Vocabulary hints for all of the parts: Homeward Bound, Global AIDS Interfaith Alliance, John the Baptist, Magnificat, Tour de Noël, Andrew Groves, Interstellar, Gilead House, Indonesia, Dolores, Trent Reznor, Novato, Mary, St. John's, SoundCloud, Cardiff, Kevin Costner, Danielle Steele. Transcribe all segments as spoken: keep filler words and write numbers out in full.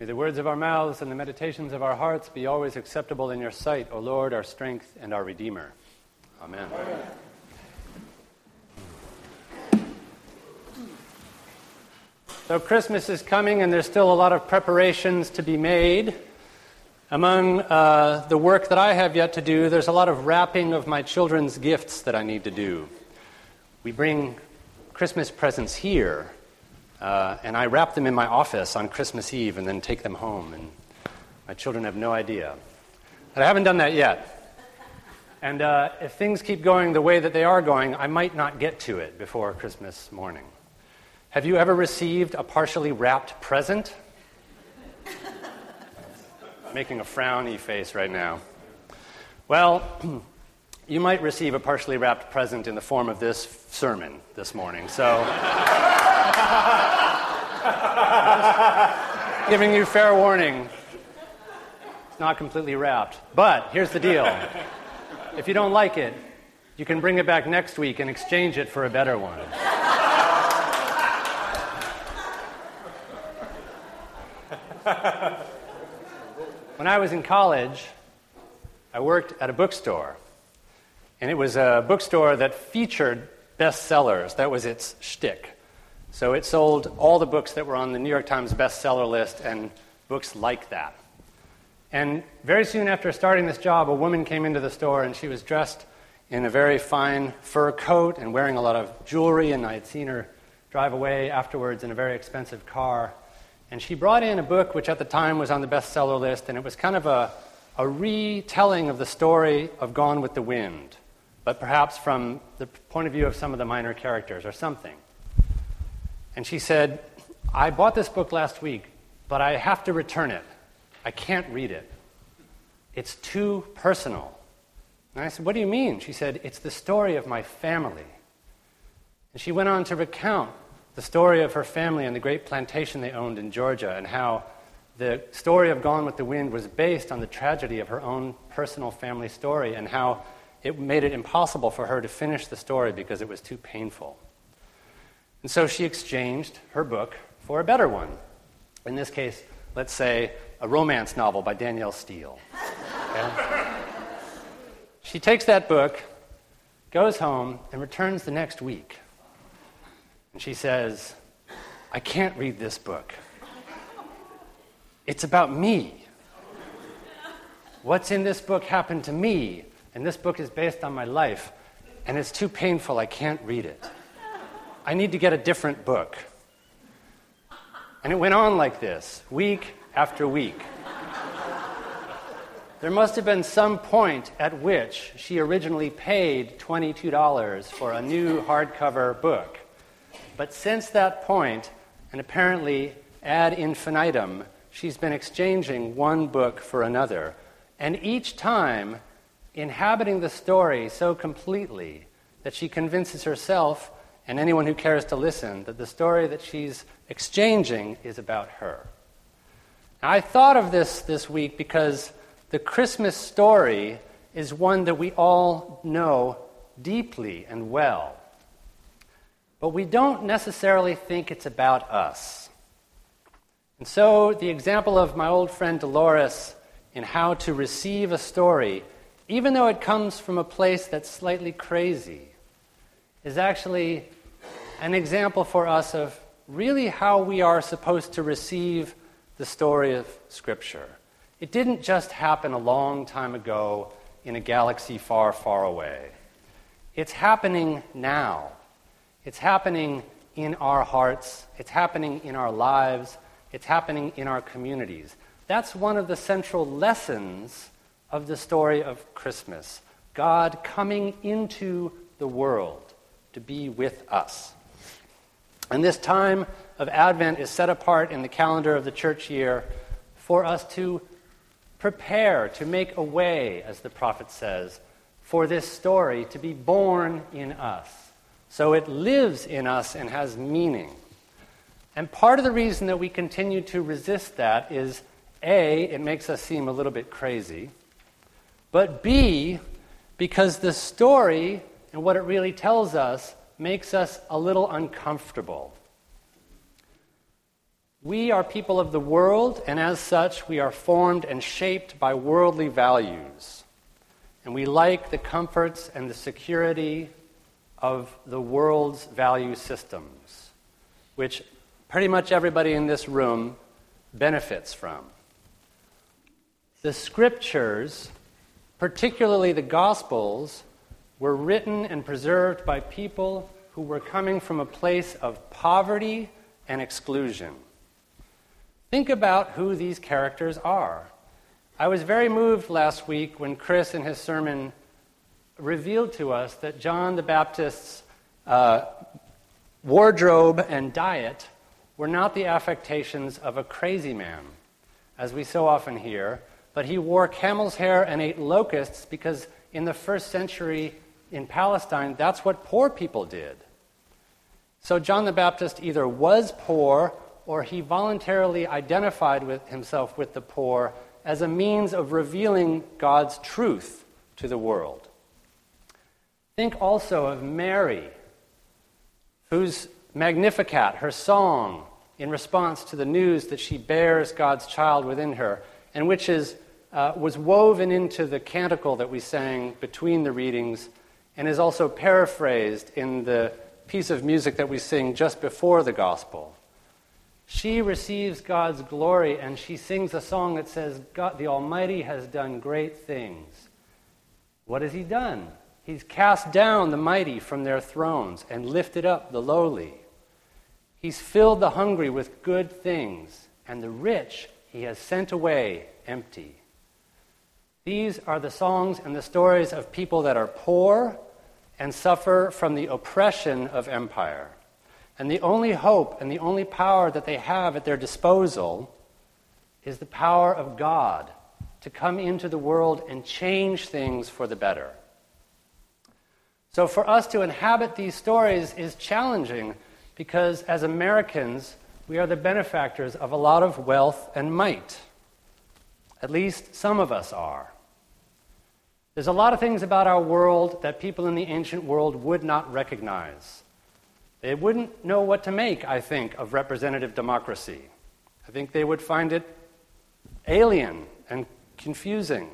May the words of our mouths and the meditations of our hearts be always acceptable in your sight, O Lord, our strength and our Redeemer. Amen. Amen. So Christmas is coming, and there's still a lot of preparations to be made. Among uh, the work that I have yet to do, there's a lot of wrapping of my children's gifts that I need to do. We bring Christmas presents here, uh, and I wrap them in my office on Christmas Eve and then take them home, and my children have no idea. But I haven't done that yet. And uh, if things keep going the way that they are going, I might not get to it before Christmas morning. Have you ever received a partially wrapped present? Making a frowny face right now. Well, you might receive a partially wrapped present in the form of this sermon this morning. So, giving you fair warning. It's not completely wrapped. But here's the deal. If you don't like it, you can bring it back next week and exchange it for a better one. When I was in college, I worked at a bookstore, and it was a bookstore that featured bestsellers. That was its shtick. So it sold all the books that were on the New York Times bestseller list and books like that. And very soon after starting this job, a woman came into the store, and she was dressed in a very fine fur coat and wearing a lot of jewelry, and I had seen her drive away afterwards in a very expensive car. And she brought in a book which at the time was on the bestseller list, and it was kind of a, a retelling of the story of Gone with the Wind, but perhaps from the point of view of some of the minor characters or something. And she said, "I bought this book last week, but I have to return it. I can't read it. It's too personal." And I said, "What do you mean?" She said, "It's the story of my family." And she went on to recount the story of her family and the great plantation they owned in Georgia, and how the story of Gone with the Wind was based on the tragedy of her own personal family story, and how it made it impossible for her to finish the story because it was too painful. And so she exchanged her book for a better one. In this case, let's say, a romance novel by Danielle Steele. Okay? She takes that book, goes home, and returns the next week. And she says, "I can't read this book. It's about me. What's in this book happened to me, and this book is based on my life, and it's too painful, I can't read it. I need to get a different book." And it went on like this, week after week. There must have been some point at which she originally paid twenty-two dollars for a new hardcover book. But since that point, and apparently ad infinitum, she's been exchanging one book for another, and each time inhabiting the story so completely that she convinces herself and anyone who cares to listen that the story that she's exchanging is about her. Now, I thought of this this week because the Christmas story is one that we all know deeply and well. But we don't necessarily think it's about us. And so the example of my old friend Dolores in how to receive a story, even though it comes from a place that's slightly crazy, is actually an example for us of really how we are supposed to receive the story of Scripture. It didn't just happen a long time ago in a galaxy far, far away. It's happening now. It's happening in our hearts, it's happening in our lives, it's happening in our communities. That's one of the central lessons of the story of Christmas. God coming into the world to be with us. And this time of Advent is set apart in the calendar of the church year for us to prepare, to make a way, as the prophet says, for this story to be born in us. So it lives in us and has meaning. And part of the reason that we continue to resist that is, A, it makes us seem a little bit crazy, but B, because the story and what it really tells us makes us a little uncomfortable. We are people of the world, and as such, we are formed and shaped by worldly values. And we like the comforts and the security of the world's value systems, which pretty much everybody in this room benefits from. The scriptures, particularly the Gospels, were written and preserved by people who were coming from a place of poverty and exclusion. Think about who these characters are. I was very moved last week when Chris in his sermon revealed to us that John the Baptist's uh, wardrobe and diet were not the affectations of a crazy man, as we so often hear, but he wore camel's hair and ate locusts because in the first century in Palestine, that's what poor people did. So John the Baptist either was poor or he voluntarily identified with himself with the poor as a means of revealing God's truth to the world. Think also of Mary, whose Magnificat, her song, in response to the news that she bears God's child within her, and which is uh, was woven into the canticle that we sang between the readings and is also paraphrased in the piece of music that we sing just before the gospel. She receives God's glory, and she sings a song that says, God, the Almighty has done great things. What has he done? He's cast down the mighty from their thrones and lifted up the lowly. He's filled the hungry with good things, and the rich he has sent away empty. These are the songs and the stories of people that are poor and suffer from the oppression of empire. And the only hope and the only power that they have at their disposal is the power of God to come into the world and change things for the better. So for us to inhabit these stories is challenging because as Americans, we are the benefactors of a lot of wealth and might. At least some of us are. There's a lot of things about our world that people in the ancient world would not recognize. They wouldn't know what to make, I think, of representative democracy. I think they would find it alien and confusing.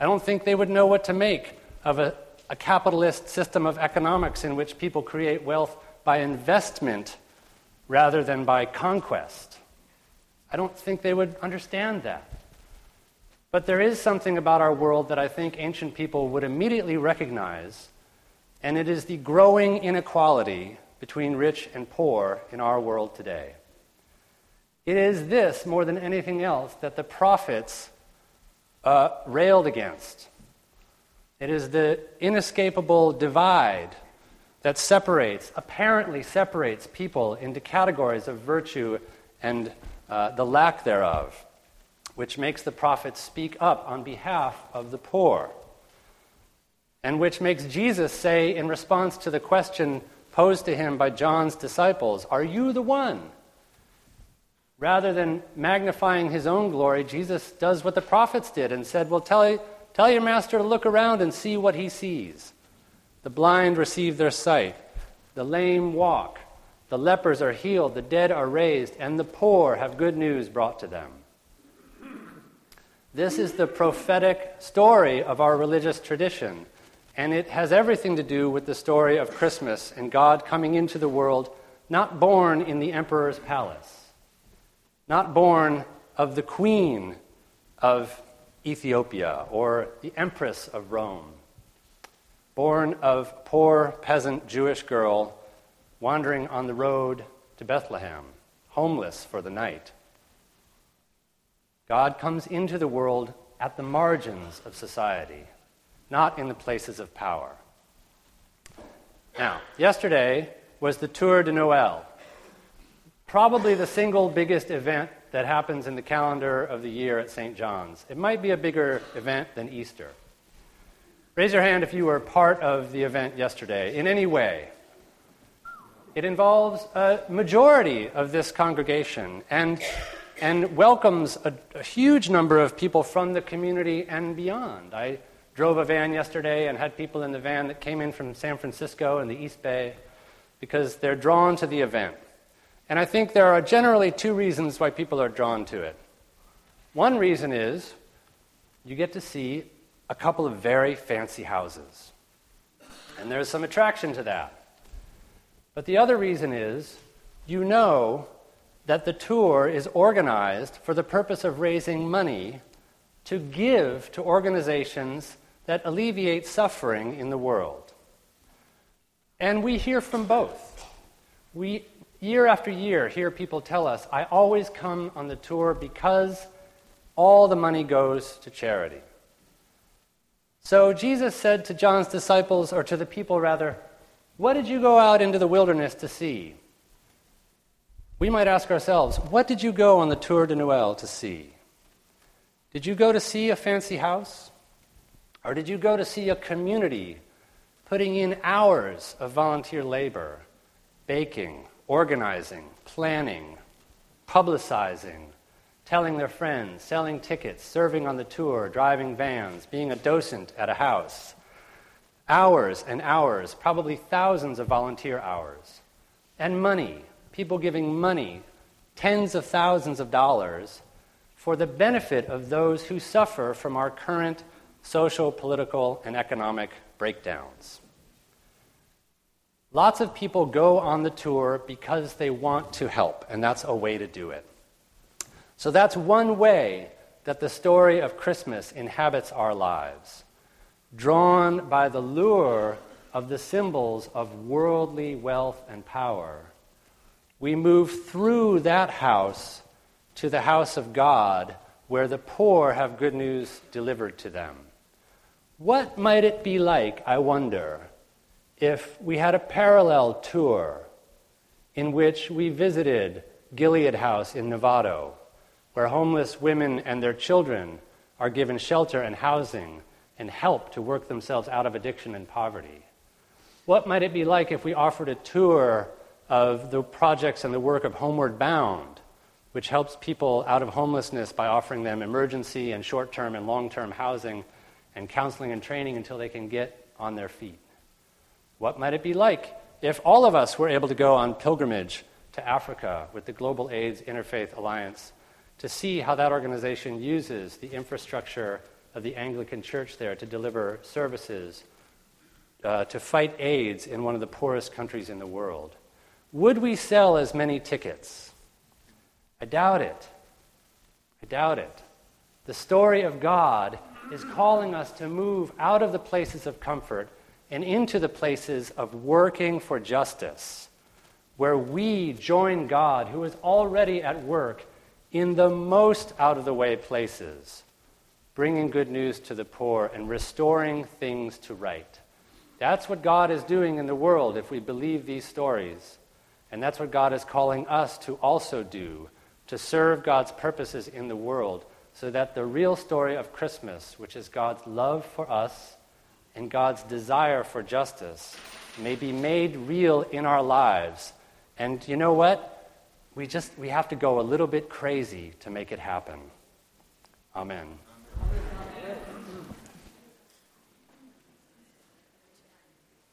I don't think they would know what to make of a, a capitalist system of economics in which people create wealth by investment rather than by conquest. I don't think they would understand that. But there is something about our world that I think ancient people would immediately recognize, and it is the growing inequality between rich and poor in our world today. It is this, more than anything else, that the prophets uh, railed against. It is the inescapable divide that separates, apparently separates people into categories of virtue and Uh, the lack thereof, which makes the prophets speak up on behalf of the poor, and which makes Jesus say in response to the question posed to him by John's disciples, "Are you the one?" Rather than magnifying his own glory, Jesus does what the prophets did and said, well, tell, tell your master to look around and see what he sees. The blind receive their sight, the lame walk, the lepers are healed, the dead are raised, and the poor have good news brought to them. This is the prophetic story of our religious tradition, and it has everything to do with the story of Christmas and God coming into the world, not born in the emperor's palace, not born of the queen of Ethiopia or the empress of Rome, born of poor peasant Jewish girl wandering on the road to Bethlehem, homeless for the night. God comes into the world at the margins of society, not in the places of power. Now, yesterday was the Tour de Noël, probably the single biggest event that happens in the calendar of the year at Saint John's. It might be a bigger event than Easter. Raise your hand if you were part of the event yesterday in any way. It involves a majority of this congregation and and welcomes a, a huge number of people from the community and beyond. I drove a van yesterday and had people in the van that came in from San Francisco and the East Bay because they're drawn to the event. And I think there are generally two reasons why people are drawn to it. One reason is you get to see a couple of very fancy houses. And there's some attraction to that. But the other reason is you know that the tour is organized for the purpose of raising money to give to organizations that alleviate suffering in the world. And we hear from both. We, year after year, hear people tell us, I always come on the tour because all the money goes to charity. So Jesus said to John's disciples, or to the people rather, what did you go out into the wilderness to see? We might ask ourselves, what did you go on the Tour de Noël to see? Did you go to see a fancy house? Or did you go to see a community putting in hours of volunteer labor, baking, organizing, planning, publicizing, telling their friends, selling tickets, serving on the tour, driving vans, being a docent at a house? Hours and hours, probably thousands of volunteer hours. And money, people giving money, tens of thousands of dollars, for the benefit of those who suffer from our current social, political, and economic breakdowns. Lots of people go on the tour because they want to help, and that's a way to do it. So that's one way that the story of Christmas inhabits our lives, drawn by the lure of the symbols of worldly wealth and power. We move through that house to the house of God, where the poor have good news delivered to them. What might it be like, I wonder, if we had a parallel tour in which we visited Gilead House in Novato, where homeless women and their children are given shelter and housing and help to work themselves out of addiction and poverty? What might it be like if we offered a tour of the projects and the work of Homeward Bound, which helps people out of homelessness by offering them emergency and short-term and long-term housing and counseling and training until they can get on their feet? What might it be like if all of us were able to go on pilgrimage to Africa with the Global AIDS Interfaith Alliance to see how that organization uses the infrastructure of the Anglican Church there to deliver services, uh, to fight AIDS in one of the poorest countries in the world? Would we sell as many tickets? I doubt it. I doubt it. The story of God is calling us to move out of the places of comfort and into the places of working for justice, where we join God, who is already at work in the most out-of-the-way places, bringing good news to the poor and restoring things to right. That's what God is doing in the world if we believe these stories. And that's what God is calling us to also do, to serve God's purposes in the world, so that the real story of Christmas, which is God's love for us and God's desire for justice, may be made real in our lives. And you know what? We just, we have to go a little bit crazy to make it happen. Amen.